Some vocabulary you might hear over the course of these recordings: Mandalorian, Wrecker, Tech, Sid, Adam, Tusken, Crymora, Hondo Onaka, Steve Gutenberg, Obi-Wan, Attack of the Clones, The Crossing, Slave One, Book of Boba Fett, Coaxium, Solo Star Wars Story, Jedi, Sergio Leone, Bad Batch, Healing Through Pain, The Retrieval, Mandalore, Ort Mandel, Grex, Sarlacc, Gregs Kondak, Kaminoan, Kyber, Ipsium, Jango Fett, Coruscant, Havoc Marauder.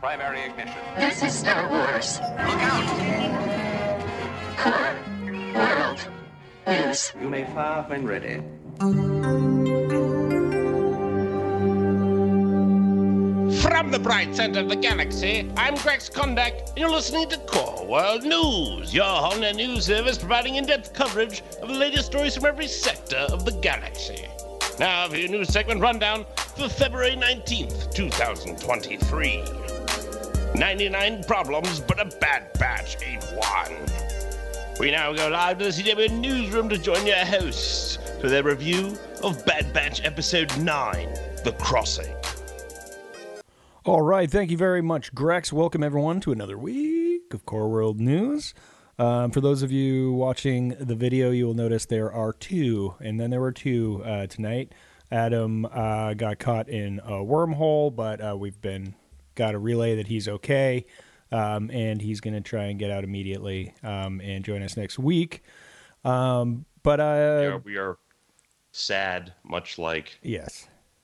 Primary ignition. This is Star Wars. Look out! Core World News. You may fire when ready. From the bright center of the galaxy, I'm Gregs Kondak, and you're listening to Core World News, your online news service providing in-depth coverage of the latest stories from every sector of the galaxy. Now for your news segment rundown for February 19th, 2023. 99 problems, but a bad batch ain't one. We now go live to the CW newsroom to join your hosts for their review of Bad Batch Episode 9, The Crossing. All right, thank you very much, Grex. Welcome, everyone, to another week of Core World News. For those of you watching the video, you will notice there are two, and then there were two tonight. Adam got caught in a wormhole, but we've got a relay that he's okay, and he's going to try and get out immediately and join us next week. But we are sad, much like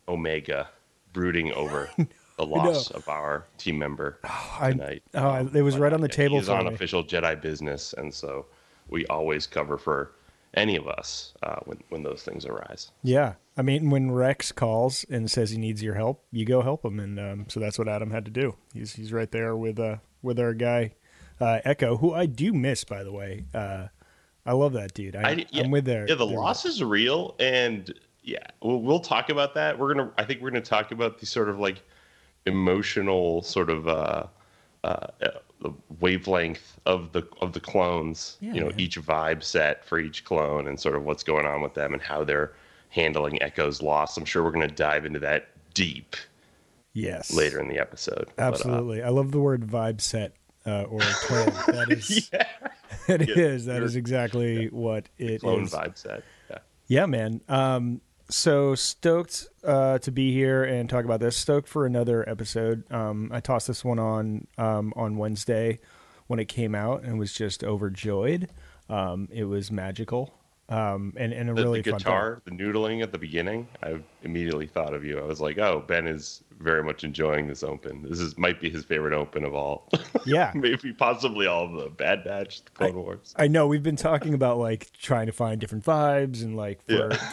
Omega, brooding over... the loss of our team member tonight. It was right on the table. He's on official Jedi business, and so we always cover for any of us when those things arise. Yeah, I mean, when Rex calls and says he needs your help, you go help him, and so that's what Adam had to do. He's right there with our guy Echo, who I do miss, by the way. I love that dude. I'm with there. Yeah, the loss is real, and we'll talk about that. I think we're gonna talk about the sort of like emotional sort of wavelength of the clones, each vibe set for each clone and sort of what's going on with them and how they're handling Echo's loss. I'm sure we're going to dive into that deep later in the episode. Absolutely. But, I love the word vibe set or clone. That is, that is exactly what it clone is. Clone vibe set. Yeah, man. So stoked to be here and talk about this. Stoked for another episode. I tossed this one on Wednesday when it came out and was just overjoyed. It was magical and a really fun guitar, the noodling at the beginning. I immediately thought of you. I was like, oh, Ben is very much enjoying this open. This might be his favorite open of all. Yeah, maybe possibly all of the Bad Batch, the Clone Wars. I know we've been talking about like trying to find different vibes and like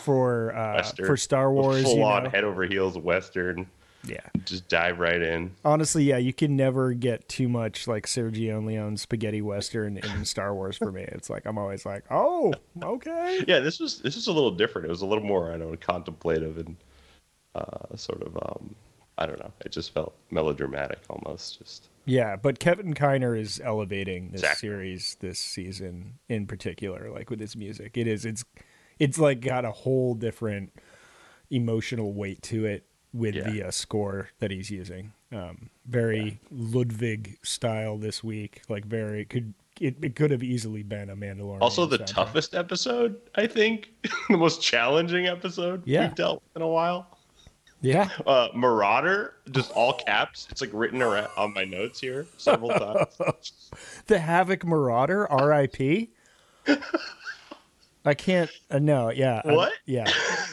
for Star Wars, full on head over heels Western. Yeah, just dive right in. Honestly, yeah, you can never get too much like Sergio Leone spaghetti Western in Star Wars for me. It's like I'm always like, oh, okay. Yeah, this is a little different. It was a little more contemplative and sort of. I don't know. It just felt melodramatic almost. Yeah, but Kevin Kiner is elevating this series this season in particular, like with his music. It's like got a whole different emotional weight to it with the score that he's using. Very Ludwig style this week. Like it could have easily been a Mandalorian. Also the toughest episode, I think. The most challenging episode we've dealt with in a while. Yeah. Marauder, just all caps. It's like written around on my notes here several times. The Havoc Marauder, R.I.P. I can't. No. Yeah. What?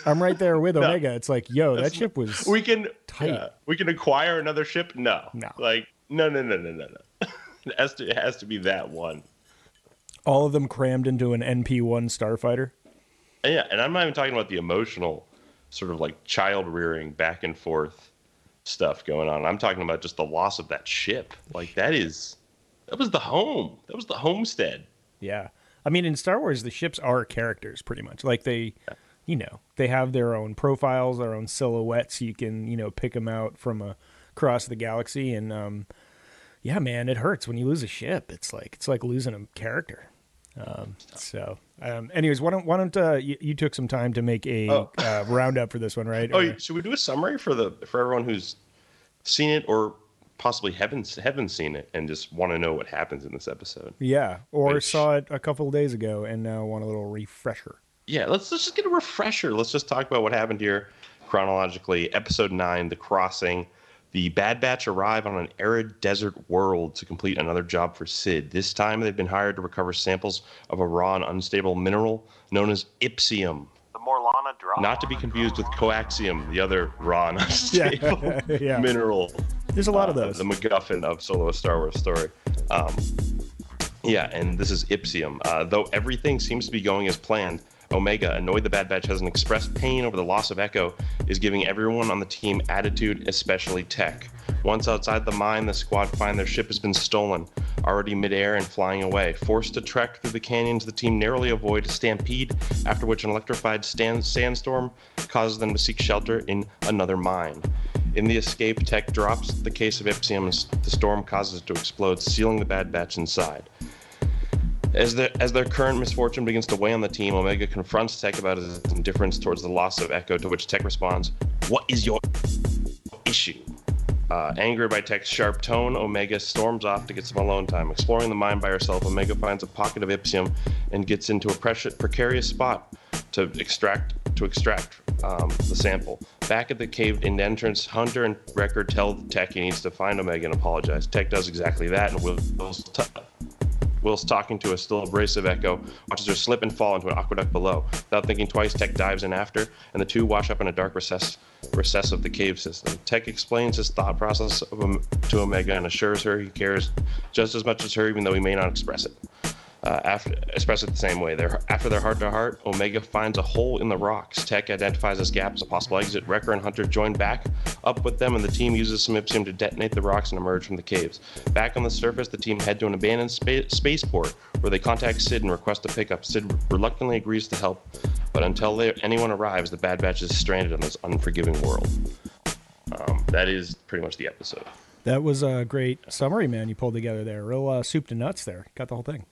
I'm right there with Omega. It's like, that ship was. We can tight. We can acquire another ship. No. Like no. It has to be that one. All of them crammed into an NP-1 starfighter. Yeah, and I'm not even talking about the emotional. Sort of like child rearing back and forth stuff going on. I'm talking about just the loss of that ship. Like that was the home. That was the homestead. Yeah. I mean, in Star Wars, the ships are characters pretty much. Like they have their own profiles, their own silhouettes. You can, pick them out from across the galaxy. And man, it hurts when you lose a ship. It's like losing a character. Anyways, why don't you took some time to make a roundup for this one, right? Should we do a summary for everyone who's seen it or possibly haven't seen it and just want to know what happens in this episode? Yeah, or saw it a couple of days ago and now want a little refresher. Yeah, let's just get a refresher. Let's just talk about what happened here chronologically. Episode 9, The Crossing. The Bad Batch arrive on an arid desert world to complete another job for Sid. This time, they've been hired to recover samples of a raw and unstable mineral known as Ipsium. The Morlana drop. Not to be confused with Coaxium, the other raw and unstable mineral There's a lot of those. The MacGuffin of Solo Star Wars Story. Yeah, and this is Ipsium. Though everything seems to be going as planned, Omega, annoyed the Bad Batch has an expressed pain over the loss of Echo, is giving everyone on the team attitude, especially Tech. Once outside the mine, the squad find their ship has been stolen, already midair and flying away. Forced to trek through the canyons, the team narrowly avoid a stampede, after which an electrified sandstorm causes them to seek shelter in another mine. In the escape, Tech drops the case of Ipsium and the storm causes it to explode, sealing the Bad Batch inside. As their current misfortune begins to weigh on the team, Omega confronts Tech about his indifference towards the loss of Echo, to which Tech responds, "What is your issue?" Angered by Tech's sharp tone, Omega storms off to get some alone time. Exploring the mine by herself, Omega finds a pocket of Ipsium and gets into a precarious spot to extract the sample. Back at the cave in the entrance, Hunter and Wrecker tell Tech he needs to find Omega and apologize. Tech does exactly that, and Will's talking to a still abrasive Echo, watches her slip and fall into an aqueduct below. Without thinking twice, Tech dives in after, and the two wash up in a dark recess of the cave system. Tech explains his thought process to Omega and assures her he cares just as much as her, even though he may not express it. The same way. After their heart-to-heart, Omega finds a hole in the rocks. Tech identifies this gap as a possible exit. Wrecker and Hunter join back up with them, and the team uses some Ipsium to detonate the rocks and emerge from the caves. Back on the surface, the team head to an abandoned spaceport, where they contact Sid and request a pickup. Sid reluctantly agrees to help, but until anyone arrives, the Bad Batch is stranded on this unforgiving world. That is pretty much the episode. That was a great summary, man, you pulled together there. Real soup to nuts there. Got the whole thing.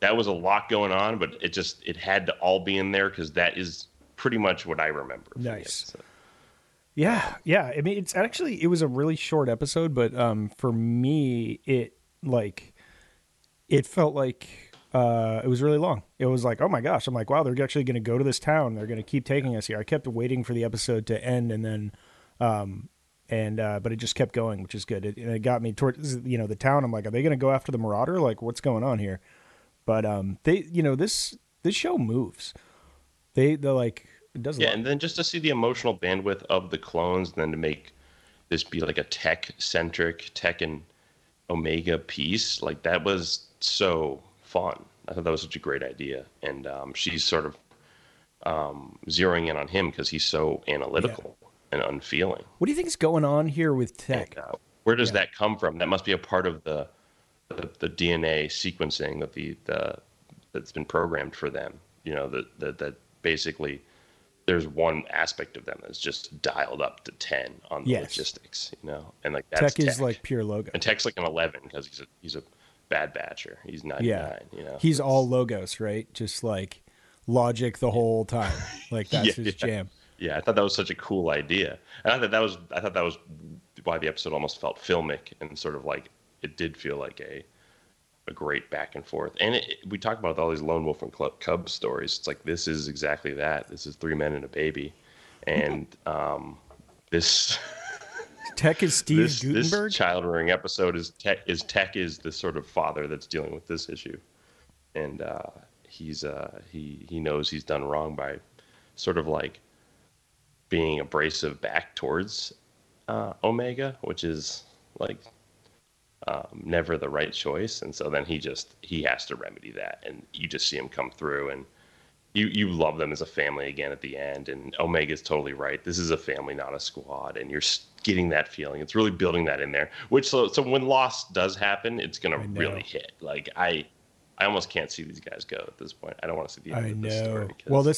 That was a lot going on, but it had to all be in there because that is pretty much what I remember. Nice. Yeah. I mean, it was a really short episode, but for me, it felt like it was really long. It was like, oh my gosh. I'm like, wow, they're actually going to go to this town. They're going to keep taking us here. I kept waiting for the episode to end, and then... but it just kept going, which is good. It got me towards, the town. I'm like, are they going to go after the Marauder? Like, what's going on here? But this show moves. They're like, it does. Yeah, and then just to see the emotional bandwidth of the clones, and then to make this be like a Tech-centric, Tech and Omega piece, like that was so fun. I thought that was such a great idea, and she's sort of zeroing in on him because he's so analytical. Yeah. And unfeeling. What do you think is going on here with Tech? And, where does that come from? That must be a part of the DNA sequencing that that's been programmed for them. That basically there's one aspect of them that's just dialed up to 10 on the logistics. And like that's Tech is like pure Logo, and Tech's like an 11 because he's a Bad Batcher. He's 99. He's all logos, right? Just like logic the whole time. Like that's his jam. Yeah, I thought that was such a cool idea, and I thought that was why the episode almost felt filmic, and sort of like it did feel like a great back and forth. And we talk about all these lone wolf and cub stories. It's like this is exactly that. This is three men and a baby, and this Tech is Steve Gutenberg. This child-rearing episode is Tech is the sort of father that's dealing with this issue, and he knows he's done wrong by sort of like being abrasive back towards Omega, which is like never the right choice, and so then he has to remedy that, and you just see him come through, and you love them as a family again at the end. And Omega's totally right. This is a family, not a squad, and you're getting that feeling. It's really building that in there. Which so when loss does happen, it's gonna really hit. Like I almost can't see these guys go at this point. I don't want to see the end of this story. Well,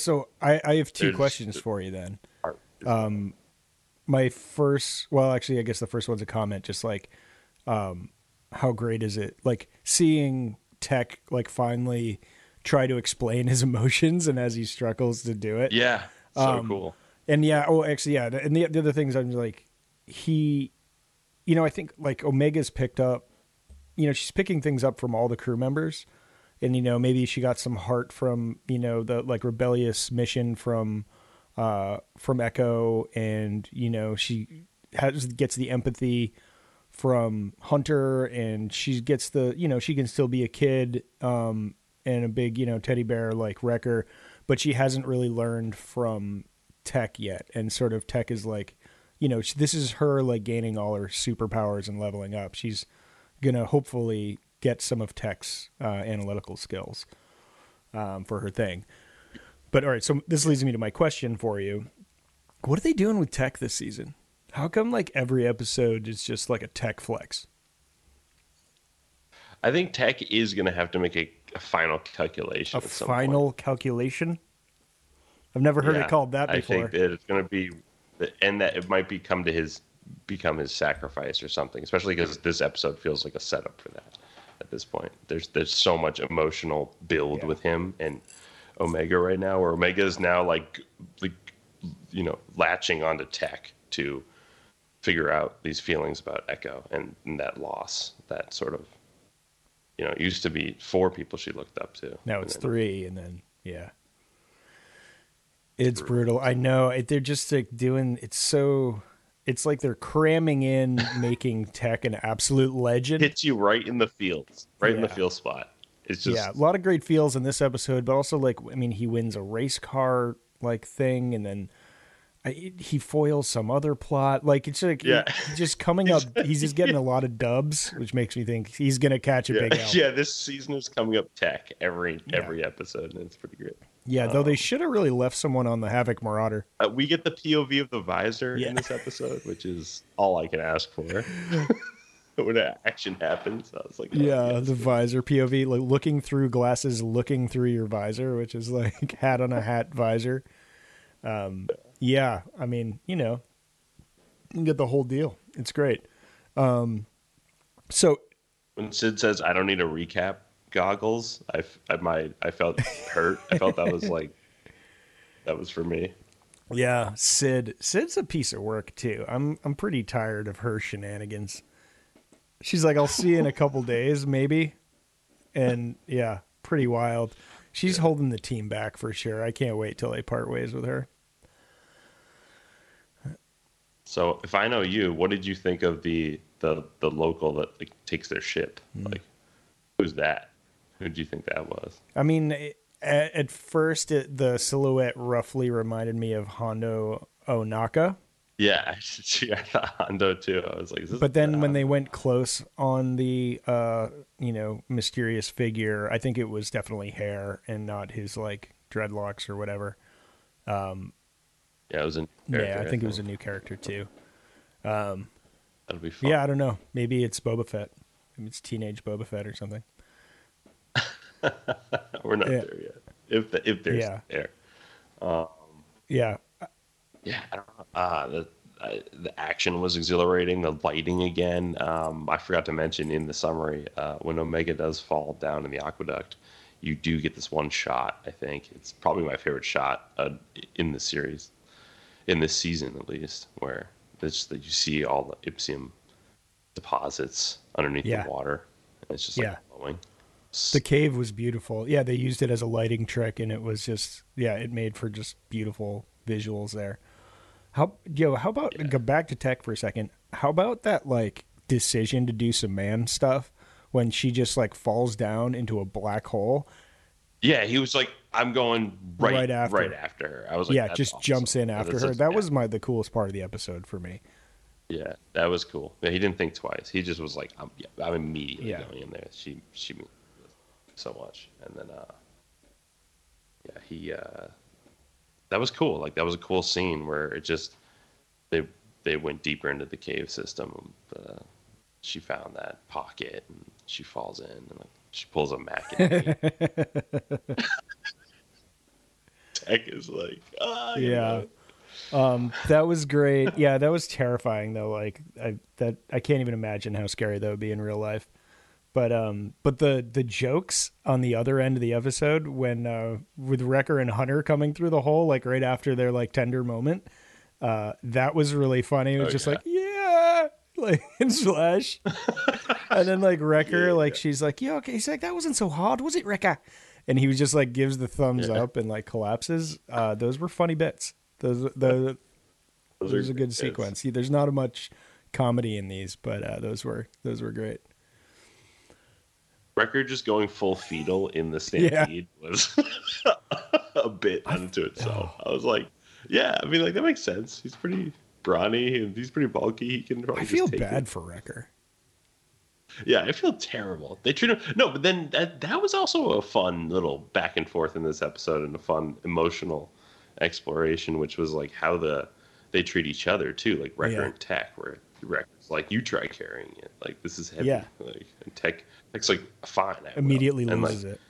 I have two questions for you then. I guess the first one's a comment, just like, how great is it? Like seeing Tech, like finally try to explain his emotions, and as he struggles to do it. Yeah. So cool. And and the other things I'm like, I think like Omega's picked up, she's picking things up from all the crew members, and, maybe she got some heart from, the like rebellious mission from Echo, and she gets the empathy from Hunter, and she gets the she can still be a kid and a big teddy bear like Wrecker, but she hasn't really learned from Tech yet, and sort of Tech is like you know, this is her like gaining all her superpowers and leveling up. She's going to hopefully get some of Tech's analytical skills for her thing. But all right, so this leads me to my question for you. What are they doing with Tech this season? How come like every episode is just like a Tech flex? I think Tech is going to have to make a final calculation. A final calculation? I've never heard it called that before. I think that it's going to be, and that it might become his sacrifice or something, especially because this episode feels like a setup for that at this point. There's so much emotional build with him and Omega right now, where Omega is now like you know, latching onto Tech to figure out these feelings about Echo and that loss, that sort of, you know, it used to be 4 people she looked up to. Now it's 3, and then, yeah. It's brutal. I know. They're just like doing, it's like they're cramming in, making Tech an absolute legend. Hits you right in the fields, in the field spot. It's just, yeah, a lot of great feels in this episode, but also like, I mean, he wins a race car like thing, and then he foils some other plot. Like, it's like, just coming up, he's just getting a lot of dubs, which makes me think he's going to catch a big L. Yeah, this season is coming up Tech every episode, and it's pretty great. Yeah, though they should have really left someone on the Havoc Marauder. We get the POV of the visor in this episode, which is all I can ask for. When action happens, I was like, the visor POV, like looking through glasses, looking through your visor, which is like hat on a hat visor. Yeah, I mean, you know, you can get the whole deal. It's great. So when Sid says, "I don't need a recap," goggles, I felt hurt. I felt that was for me. Yeah, Sid's a piece of work too. I'm pretty tired of her shenanigans. She's like, "I'll see you in a couple days, maybe," and yeah, pretty wild. She's holding the team back for sure. I can't wait till they part ways with her. So, if I know you, what did you think of the local that like takes their ship? Mm. Like, who's that? Who do you think that was? I mean, at first, the silhouette roughly reminded me of Hondo Onaka. Yeah, I thought Hondo too. I was like, is this but then when they went close on the mysterious figure, I think it was definitely hair and not his like dreadlocks or whatever. Yeah, it was a new character. Yeah, I think it was a new character too. That'll be fun. Yeah, I don't know. Maybe it's Boba Fett. Maybe it's teenage Boba Fett or something. We're not there yet. If there's there. Yeah. Yeah, I don't know. The action was exhilarating. The lighting again. I forgot to mention in the summary when Omega does fall down in the aqueduct, you do get this one shot. I think it's probably my favorite shot in the series, in this season at least, where it's that you see all the Ipsium deposits underneath the water. And it's just like glowing. The cave was beautiful. Yeah, they used it as a lighting trick, and it was just it made for just beautiful visuals there. How about go back to Tech for a second? How about that like decision to do some man stuff when she just like falls down into a black hole? Yeah, he was like, "I'm going right after." I was like, "Yeah," just awesome. Jumps in after her. That was the coolest part of the episode for me. Yeah, that was cool. Yeah, he didn't think twice. He just was like, "I'm immediately going in there." She moved so much, and then that was cool. Like, that was a cool scene where it just they went deeper into the cave system. She found that pocket and she falls in and like she pulls a Mac. Tech is like, that was great. Yeah, that was terrifying though. Like I can't even imagine how scary that would be in real life. But the jokes on the other end of the episode when with Wrecker and Hunter coming through the hole like right after their like tender moment, that was really funny. It was like and slash, and then like Wrecker she's like, "Yeah, okay." He's like, "That wasn't so hard, was it, Wrecker?" And he was just like gives the thumbs up and like collapses. Those were funny bits. Those was a good sequence. See, there's not much comedy in these, but those were great. Record just going full fetal in the stampede was a bit unto itself. I was like, yeah, I mean, like that makes sense. He's pretty brawny and he's pretty bulky. He can probably. I feel bad for Wrecker. Yeah, I feel terrible. They treat him no, but then that was also a fun little back and forth in this episode and a fun emotional exploration, which was like how they treat each other too, like Wrecker and Tech, where Wrecker's like, you try carrying it, like this is heavy, like, and Tech's like, fine, immediately loses it,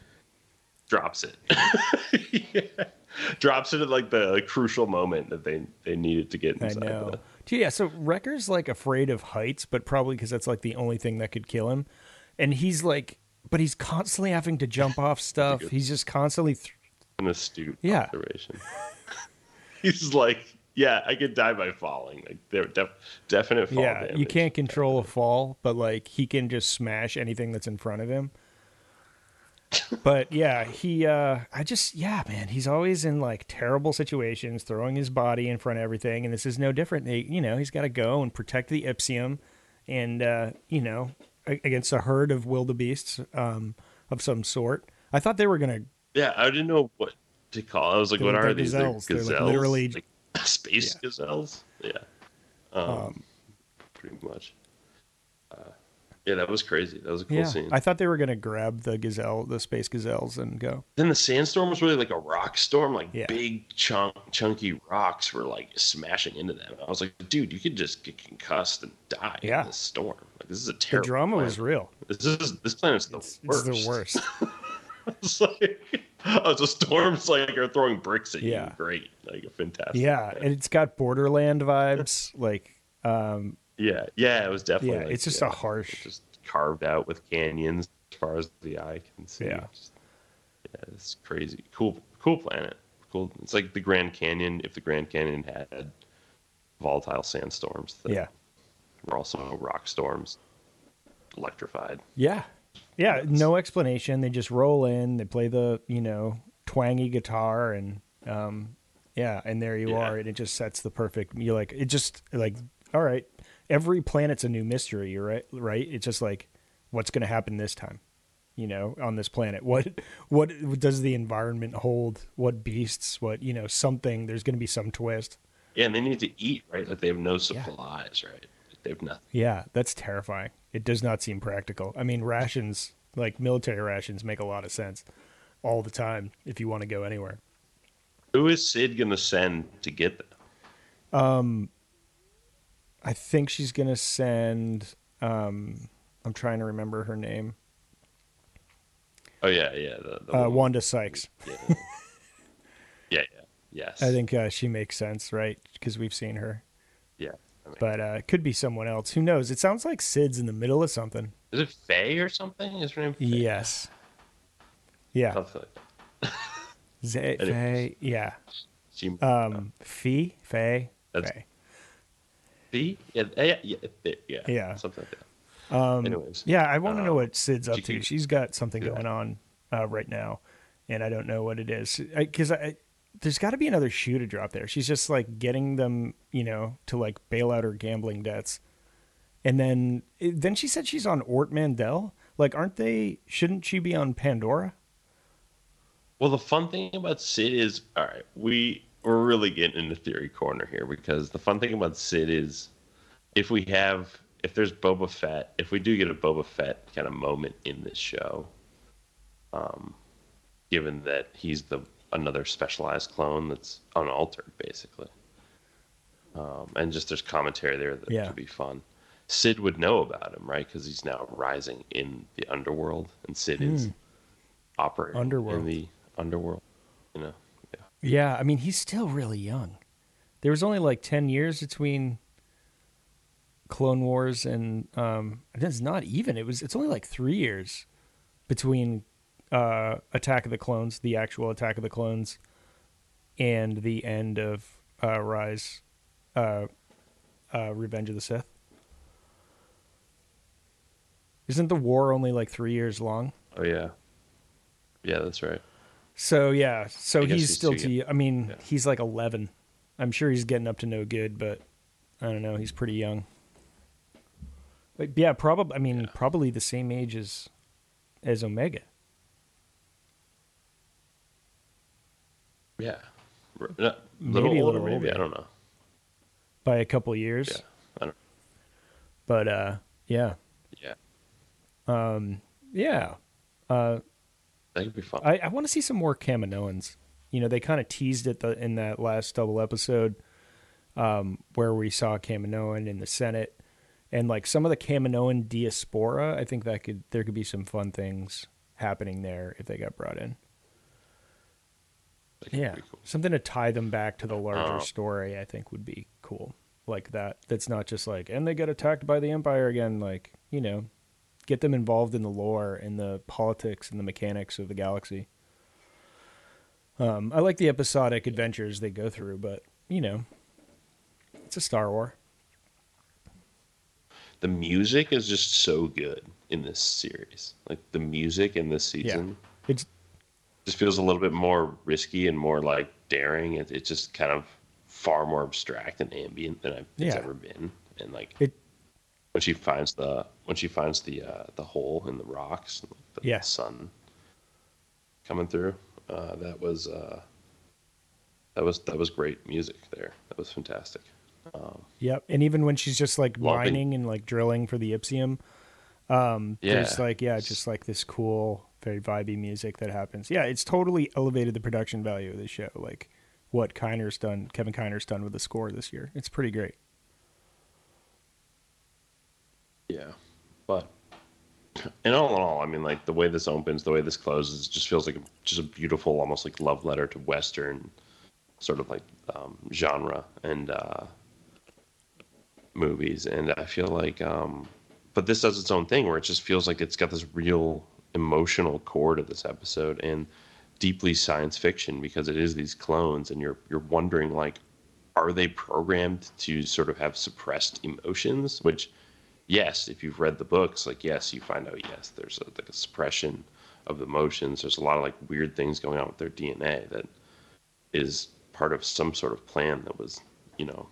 drops it, drops it at like the crucial moment that they needed to get inside. I know. Yeah, so Wrecker's like afraid of heights, but probably because that's like the only thing that could kill him. And he's like, but he's constantly having to jump off stuff. He's just constantly an astute observation. He's like, yeah, I could die by falling. Like, they're definite fall damage. You can't control a fall, but like he can just smash anything that's in front of him. But yeah, he man, he's always in like terrible situations, throwing his body in front of everything, and this is no different. You know, he's got to go and protect the Ipsium, and you know, against a herd of wildebeests of some sort. I thought they were gonna. Yeah, I didn't know what to call. I was like, what are these? Gazelles. They're like literally like space gazelles. Yeah, pretty much. Yeah, that was crazy. That was a cool scene. I thought they were going to grab the space gazelles and go. Then the sandstorm was really like a rock storm, like big chunky rocks were like smashing into them. I was like, dude, you could just get concussed and die in this storm. Like, this is a terrible. The drama was real. This planet's the worst. It's the worst. It's like, so storms like are throwing bricks at you. Great. Like a fantastic. Yeah. Planet. And it's got Borderland vibes. Like, yeah, it was definitely. Yeah, like, it's just a harsh, just carved out with canyons as far as the eye can see. Yeah, it's crazy. Cool planet. Cool. It's like the Grand Canyon. If the Grand Canyon had volatile sandstorms, that were also rock storms, electrified. Yeah. No explanation. They just roll in. They play the twangy guitar and and there you are. And it just sets the perfect. You're like, it just like, all right. Every planet's a new mystery, you're right? Right? It's just like, what's going to happen this time, on this planet? What does the environment hold? What beasts? What, something? There's going to be some twist. Yeah, and they need to eat, right? Like, they have no supplies, right? Like, they have nothing. Yeah, that's terrifying. It does not seem practical. I mean, rations, like military rations, make a lot of sense all the time if you want to go anywhere. Who is Sid going to send to get them? I think she's going to send, I'm trying to remember her name. Oh, yeah, yeah. The Wanda Sykes. Yes. I think she makes sense, right? Because we've seen her. Yeah. But it could be someone else. Who knows? It sounds like Sid's in the middle of something. Is it Faye or something? Is her name Faye? Yes. Yeah. Faye, yeah. Faye. That's Faye. Something like that. Anyways, I want to know what Sid's up to. She's got something going on right now, and I don't know what it is because there's got to be another shoe to drop there. She's just like getting them, to like bail out her gambling debts, and then she said she's on Ort Mandel. Like, shouldn't she be on Pandora? Well, the fun thing about Sid is, all right, we're really getting into theory corner here, because the fun thing about Sid is if there's Boba Fett, if we do get a Boba Fett kind of moment in this show, given that he's another specialized clone that's unaltered basically, and just there's commentary there that could be fun. Sid would know about him, right? Because he's now rising in the underworld, and Sid is operating in the underworld. Yeah, I mean, he's still really young. There was only like 10 years between Clone Wars and it's only like 3 years between Attack of the Clones, the actual Attack of the Clones, and the end of Revenge of the Sith. Isn't the war only like 3 years long? Oh yeah. Yeah, that's right. So, yeah, he's still he's like 11. I'm sure he's getting up to no good, but I don't know. He's pretty young. But yeah, probably the same age as Omega. Yeah. No, maybe a little older. I don't know. by a couple years. Yeah. I don't... But yeah. Yeah. Yeah. That could be fun. I want to see some more Kaminoans. You know, they kind of teased it in that last double episode where we saw Kaminoan in the Senate. And like some of the Kaminoan diaspora, I think that there could be some fun things happening there if they got brought in. Yeah, cool. Something to tie them back to the larger story, I think, would be cool. Like that. That's not just like, and they got attacked by the Empire again. Like, you know, get them involved in the lore and the politics and the mechanics of the galaxy. I like the episodic adventures they go through, but, you know, it's a Star Wars. The music is just so good in this series. Like, the music in this season. Yeah. It's... just feels a little bit more risky and more like daring. It's just kind of far more abstract and ambient than it's ever been. And like when she finds the hole in the rocks, and like the sun coming through, that was great music there. That was fantastic. Yep. And even when she's just like mining and like drilling for the Ipsium, there's like just like this cool, very vibey music that happens. Yeah, it's totally elevated the production value of the show. Like what Kevin Kiner's done with the score this year. It's pretty great. Yeah, but and all in all, I mean, like the way this opens, the way this closes, it just feels like just a beautiful, almost like love letter to Western sort of like genre and movies. And I feel like, but this does its own thing where it just feels like it's got this real emotional core to this episode and deeply science fiction because it is these clones and you're wondering like, are they programmed to sort of have suppressed emotions? Which, yes, if you've read the books, like yes, you find out yes, there's like a suppression of emotions. There's a lot of like weird things going on with their DNA that is part of some sort of plan that was, you know,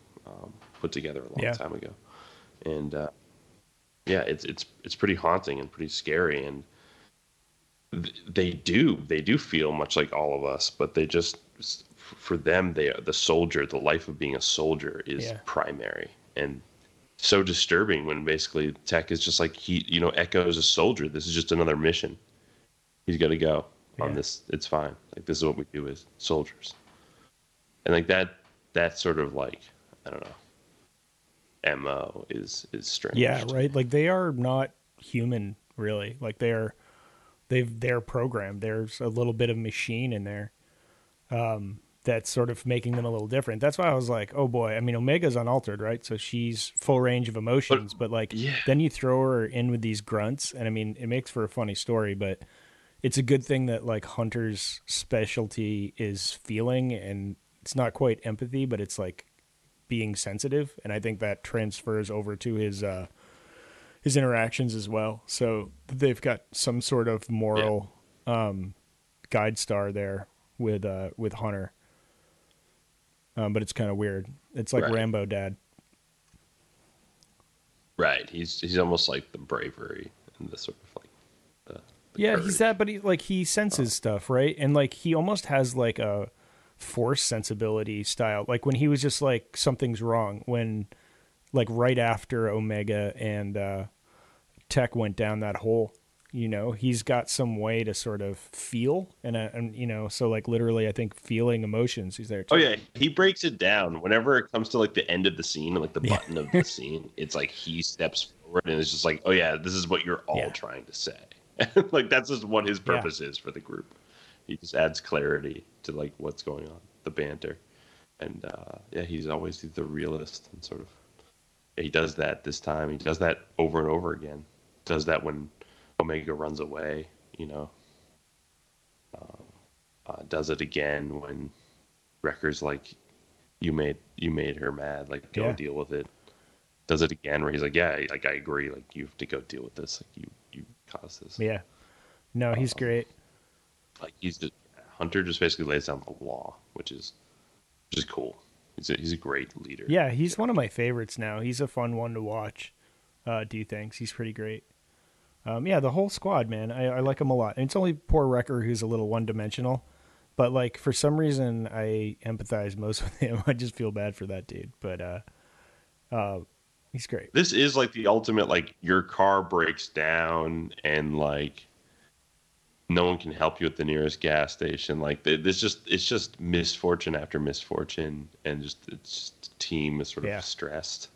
put together a long time ago. And it's pretty haunting and pretty scary and. They do feel much like all of us, but they just, for them, the life of being a soldier is primary and so disturbing when basically Tech is just like, Echo is a soldier. This is just another mission. He's got to go on this. It's fine. Like, this is what we do as soldiers. And like that sort of like, I don't know, MO is strange. Yeah. Right. Like they are not human really. Like they're programmed. There's a little bit of machine in there that's sort of making them a little different. That's why I was like, oh boy. I mean, Omega's unaltered, right? So she's full range of emotions, but like then you throw her in with these grunts, and I mean, it makes for a funny story, but it's a good thing that like Hunter's specialty is feeling, and it's not quite empathy, but it's like being sensitive, and I think that transfers over to his interactions as well. So they've got some sort of moral guide star there with Hunter. But it's kind of weird. It's like Rambo dad. Right. He's almost like the bravery and the sort of like the courage. He's that, but he senses stuff, right? And like he almost has like a force sensibility style. Like when he was just like something's wrong when right after Omega and Tech went down that hole, you know, he's got some way to sort of feel. And you know, so like literally I think feeling emotions, he's there too. Oh yeah. He breaks it down whenever it comes to like the end of the scene, like the button of the scene, it's like he steps forward and it's just like, oh yeah, this is what you're all trying to say. Like that's just what his purpose is for the group. He just adds clarity to like what's going on, the banter. And he's always the realist and sort of, he does that this time. He does that over and over again. Does that when Omega runs away, you know. Does it again when Wrecker's like, you made her mad. Like, go deal with it. Does it again where he's like, yeah, like I agree. Like you have to go deal with this. Like you caused this. Yeah. No, he's great. Like Hunter just basically lays down the law, which is just cool. He's a great leader. Yeah, he's one of my favorites now. He's a fun one to watch. Do things. He's pretty great. The whole squad, man. I like him a lot. And it's only poor Wrecker who's a little one-dimensional. But, like, for some reason, I empathize most with him. I just feel bad for that dude. But He's great. This is like the ultimate, like, your car breaks down and like no one can help you at the nearest gas station. Like this, it's just misfortune after misfortune, and just team is sort of stressed.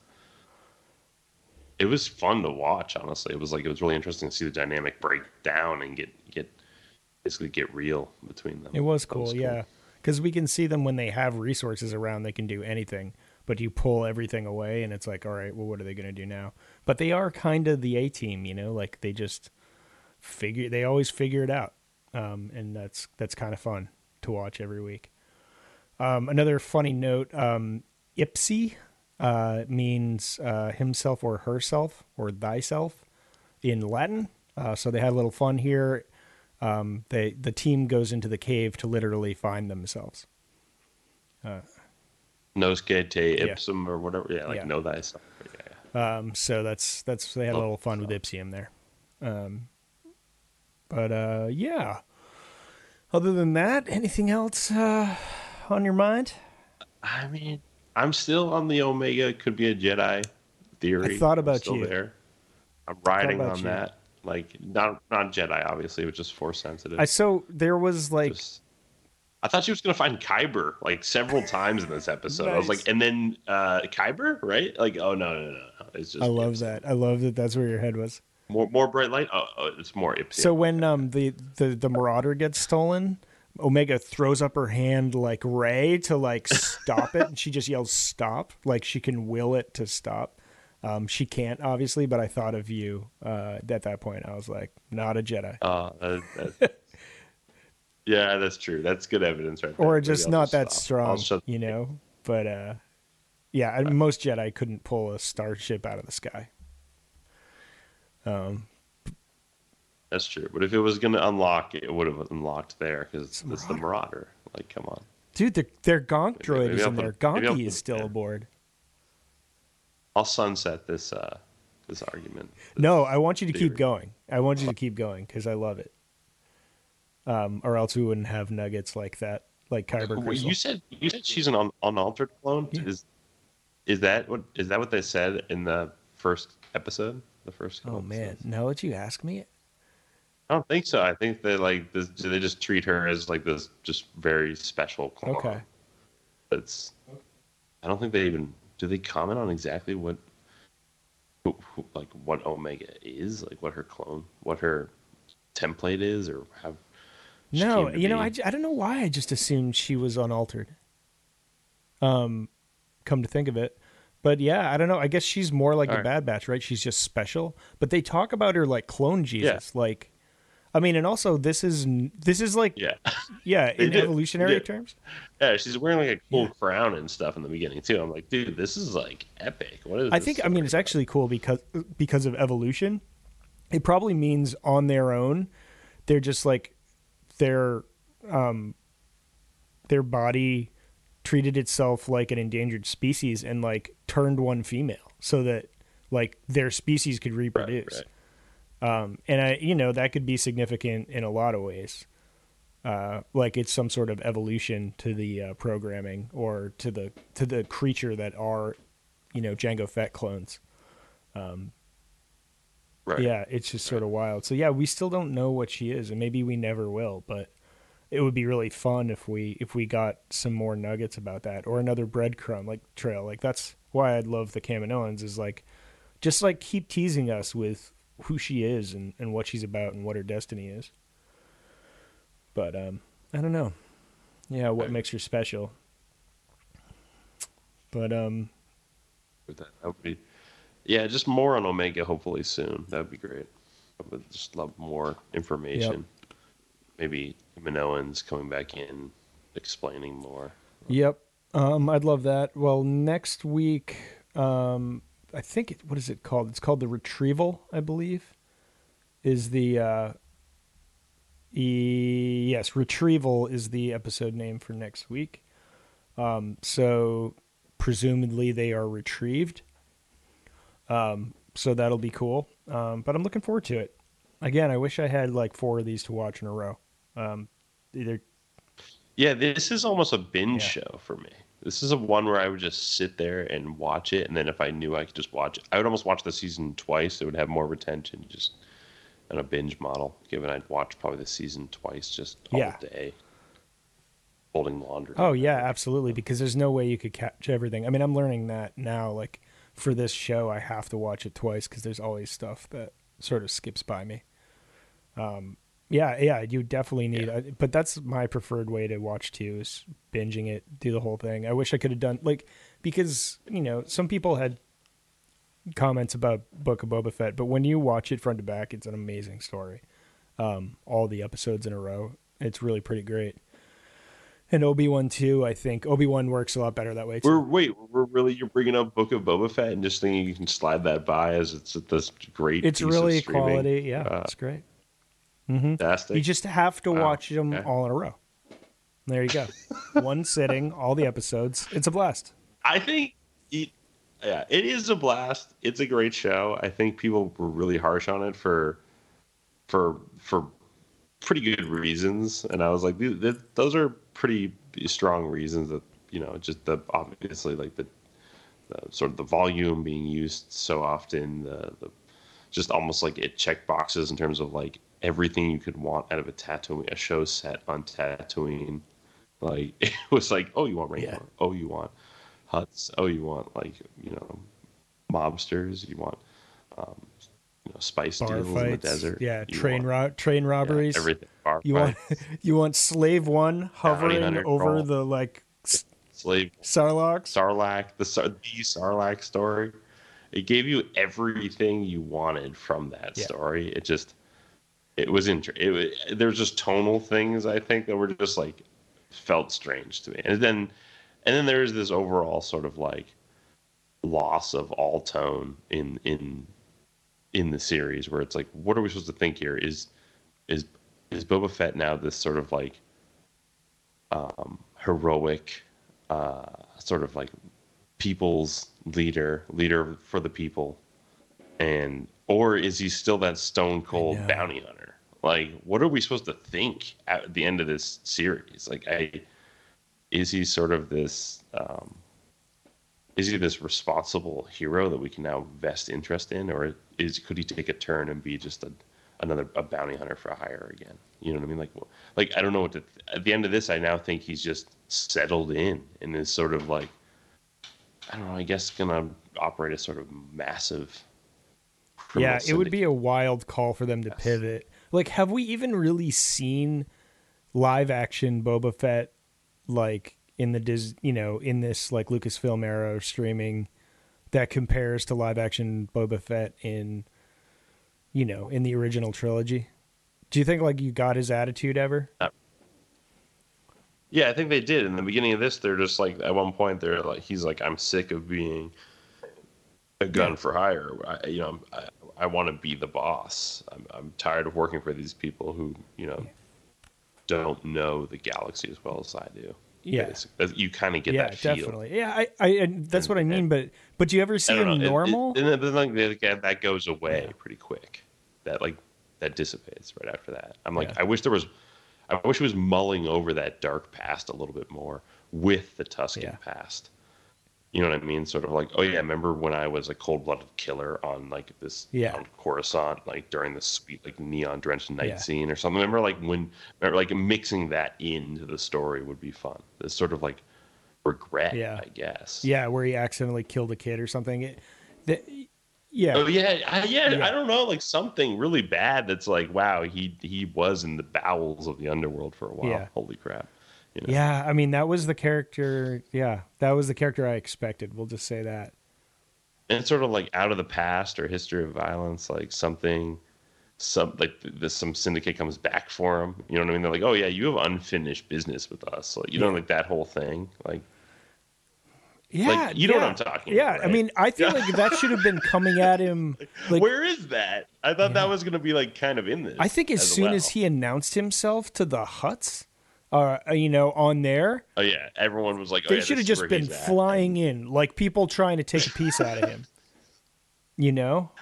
It was fun to watch, honestly. It was really interesting to see the dynamic break down and get real between them. It was cool, yeah. Because we can see them when they have resources around, they can do anything. But you pull everything away, and it's like, all right, well, what are they going to do now? But they are kind of the A-team, you know? Like, they just they always figure it out. And that's kind of fun to watch every week. Another funny note, Ipsy means himself or herself or thyself in Latin. So they had a little fun here. The team goes into the cave to literally find themselves. Nosce te Ipsum or whatever. Yeah, like know thyself. Yeah. So that's they had a little fun with Ipsium there. But yeah. Other than that, anything else on your mind? I mean, I'm still on the Omega could be a Jedi theory. I thought about you. There. I'm riding on that. Like not Jedi, obviously, which is force sensitive. I thought she was going to find Kyber like several times in this episode. Nice. I was like, and then Kyber, right? Like, oh no. It's just. I love that. I love that. That's where your head was. More bright light. Oh, it's more Ipsium. So when the Marauder gets stolen, Omega throws up her hand like Rey to like stop it, and she just yells stop, like she can will it to stop. She can't, obviously, but I thought of you at that point. I was like, not a Jedi. Yeah, that's true. That's good evidence right there. Or just not that strong, you know? But, yeah, most Jedi couldn't pull a starship out of the sky. That's true. But if it was going to unlock, it would have unlocked there because it's the Marauder. Like, come on. Dude, their Gonk droid is in there. Gonky is still aboard. I'll sunset this argument. No, I want you to keep going. I want you to keep going because I love it. Or else we wouldn't have nuggets like that, like Kyber. Well, you said she's an unaltered clone. Yeah. Is that what they said in the first episode? The first. Oh man, now that you ask me. I don't think so. I think they like this. They just treat her as like this, just very special clone. Okay. I don't think they even. Do they comment on exactly what Omega is, like what her clone, what her template is, or how? No, you know, I don't know why I just assumed she was unaltered. Come to think of it, but yeah, I don't know. I guess she's more like the Bad Batch, right? She's just special, but they talk about her like clone Jesus, like. I mean, and also this is like, in evolutionary terms. Yeah, she's wearing like a cool crown and stuff in the beginning too. I'm like, dude, this is like epic. What is? I think it's actually cool because of evolution. It probably means on their own, they're just like their body treated itself like an endangered species and like turned one female so that like their species could reproduce. Right. And I, you know, that could be significant in a lot of ways. Like it's some sort of evolution to the programming or to the creature that are, you know, Jango Fett clones. Right. Yeah. It's just sort of wild. So yeah, we still don't know what she is and maybe we never will, but it would be really fun if we got some more nuggets about that or another breadcrumb like trail. Like that's why I'd love the Kaminoans is like, just like keep teasing us with who she is and what she's about and what her destiny is. But I don't know. Yeah, what makes her special. But that would be just more on Omega hopefully soon. That would be great. I would just love more information. Yep. Maybe Minoans coming back in explaining more. Yep. I'd love that. Well, next week I think what is it called? It's called The Retrieval, I believe, is the, Retrieval is the episode name for next week. So presumably they are retrieved. So that'll be cool. But I'm looking forward to it. Again, I wish I had like 4 of these to watch in a row. This is almost a binge show for me. This is a one where I would just sit there and watch it, and then if I knew I could just watch it, I would almost watch the season twice. It would have more retention, just on a binge model, given I'd watch probably the season twice just all day. Holding laundry. Oh, yeah, absolutely, because there's no way you could catch everything. I mean, I'm learning that now. Like, for this show, I have to watch it twice because there's always stuff that sort of skips by me. Yeah, you definitely need it. But that's my preferred way to watch too, is binging it, do the whole thing. I wish I could have done, like, because, you know, some people had comments about Book of Boba Fett, but when you watch it front to back, it's an amazing story. All the episodes in a row. It's really pretty great. And Obi-Wan too, I think. Obi-Wan works a lot better that way too. You're bringing up Book of Boba Fett and just thinking you can slide that by as it's this great piece of streaming. It's really quality, yeah. It's great. Mm-hmm. Fantastic. You just have to watch them all in a row. There you go. One sitting, all the episodes. It's a blast. I think it is a blast. It's a great show. I think people were really harsh on it for pretty good reasons, and I was like, those are pretty strong reasons that, you know, just obviously like the sort of the volume being used so often, the just almost like it checked boxes in terms of like everything you could want out of a show set on Tatooine. Like, it was like, oh, you want rancor, oh, you want huts, oh, you want, like, you know, mobsters, you want you know, spice deals in the desert. Yeah, train robberies. Yeah, everything. You want Slave One hovering over the, like, slave Sarlacc. The Sarlacc story. It gave you everything you wanted from that story. It just, it was interesting. There's just tonal things, I think, that were just like felt strange to me. And then there's this overall sort of like loss of all tone in the series, where it's like, what are we supposed to think here? Is Boba Fett now this sort of like heroic sort of like people's leader for the people, and or is he still that stone cold bounty hunter? Like, what are we supposed to think at the end of this series? Like, is he sort of this is he this responsible hero that we can now vest interest in, or could he take a turn and be just another bounty hunter for hire again? You know what I mean? Like I don't know what to. At the end of this, I now think he's just settled in and is sort of like, I don't know. I guess gonna operate a sort of massive. Yeah, it would be a wild call for them to pivot. Like, have we even really seen live action Boba Fett? Like, in the in this like Lucasfilm era of streaming that compares to live action Boba Fett in, you know, in the original trilogy? Do you think like you got his attitude ever? Yeah, I think they did. In the beginning of this, they're just like, at one point they're like, he's like, I'm sick of being a gun for hire. I want to be the boss. I'm tired of working for these people who, you know, don't know the galaxy as well as I do. Yeah, you kind of get that feel. Definitely. Yeah, that's what I mean. But do you ever see him normal? And then that goes away pretty quick. That dissipates right after that. I'm like, I wish he was mulling over that dark past a little bit more with the Tusken past. You know what I mean? Sort of like, oh yeah, remember when I was a cold-blooded killer on like this on Coruscant, like during the sweet like neon-drenched night scene or something. Remember mixing that into the story would be fun. This sort of like regret, I guess. Yeah, where he accidentally killed a kid or something. I don't know, like something really bad that's like, wow, he was in the bowels of the underworld for a while. Yeah. Holy crap. You know? Yeah, I mean, that was the character. Yeah, that was the character I expected. We'll just say that. And it's sort of like out of the past or history of violence, like some syndicate comes back for him. You know what I mean? They're like, oh yeah, you have unfinished business with us. Like, you know, like that whole thing. Like, yeah, like, you know what I'm talking about. Yeah, right? I mean, I feel like that should have been coming at him. Like, where is that? I thought that was going to be like kind of in this. I think as soon as he announced himself to the Hutts. You know, on there. Oh yeah, everyone was like, "Oh, they should have just been flying in, like people trying to take a piece out of him." You know,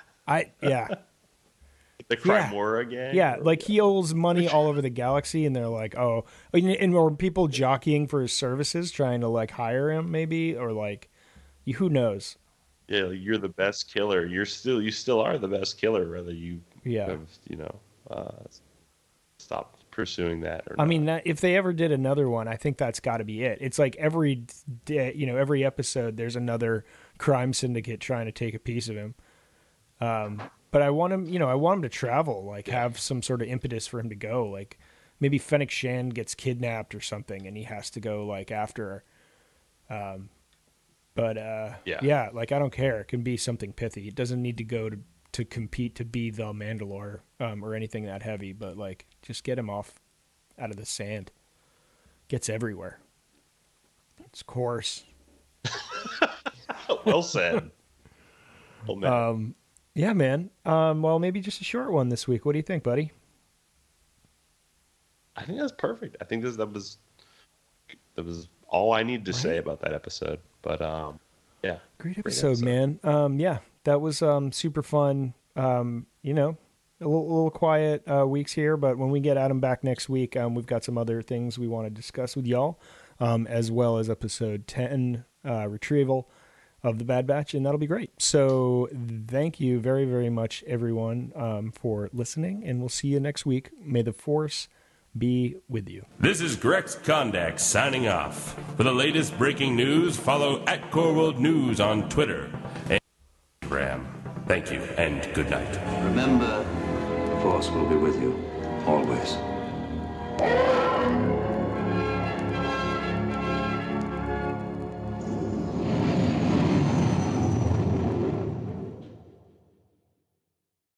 The Crymora gang? Yeah, like he owes money all over the galaxy, and they're like, oh. And or people jockeying for his services, trying to like hire him maybe, or like, who knows? Yeah, like, you're the best killer. You still are the best killer, whether you have, stopped pursuing that or not. I mean, if they ever did another one, I think that's got to be it. It's like every day, every episode, there's another crime syndicate trying to take a piece of him. But I want him, I want him to travel, like have some sort of impetus for him to go. Like maybe Fennec Shan gets kidnapped or something, and he has to go like after her. But like I don't care. It can be something pithy. It doesn't need to go to compete to be the Mandalore or anything that heavy. But like just get him off out of the sand. Gets everywhere. It's coarse. Well said. Oh, man. Yeah, man. Well, maybe just a short one this week. What do you think, buddy? I think that's perfect. I think that was all I need to say about that episode. But yeah, great episode, man. That was super fun. A little quiet weeks here, but when we get Adam back next week, we've got some other things we want to discuss with y'all, as well as episode 10 retrieval of the Bad Batch, and that'll be great. So thank you very, very much, everyone, for listening, and we'll see you next week. May the Force be with you. This is Gregs Kondak signing off. For the latest breaking news, follow @CoreWorldNews on Twitter and Instagram. Thank you, and good night. Remember, the Force will be with you, always.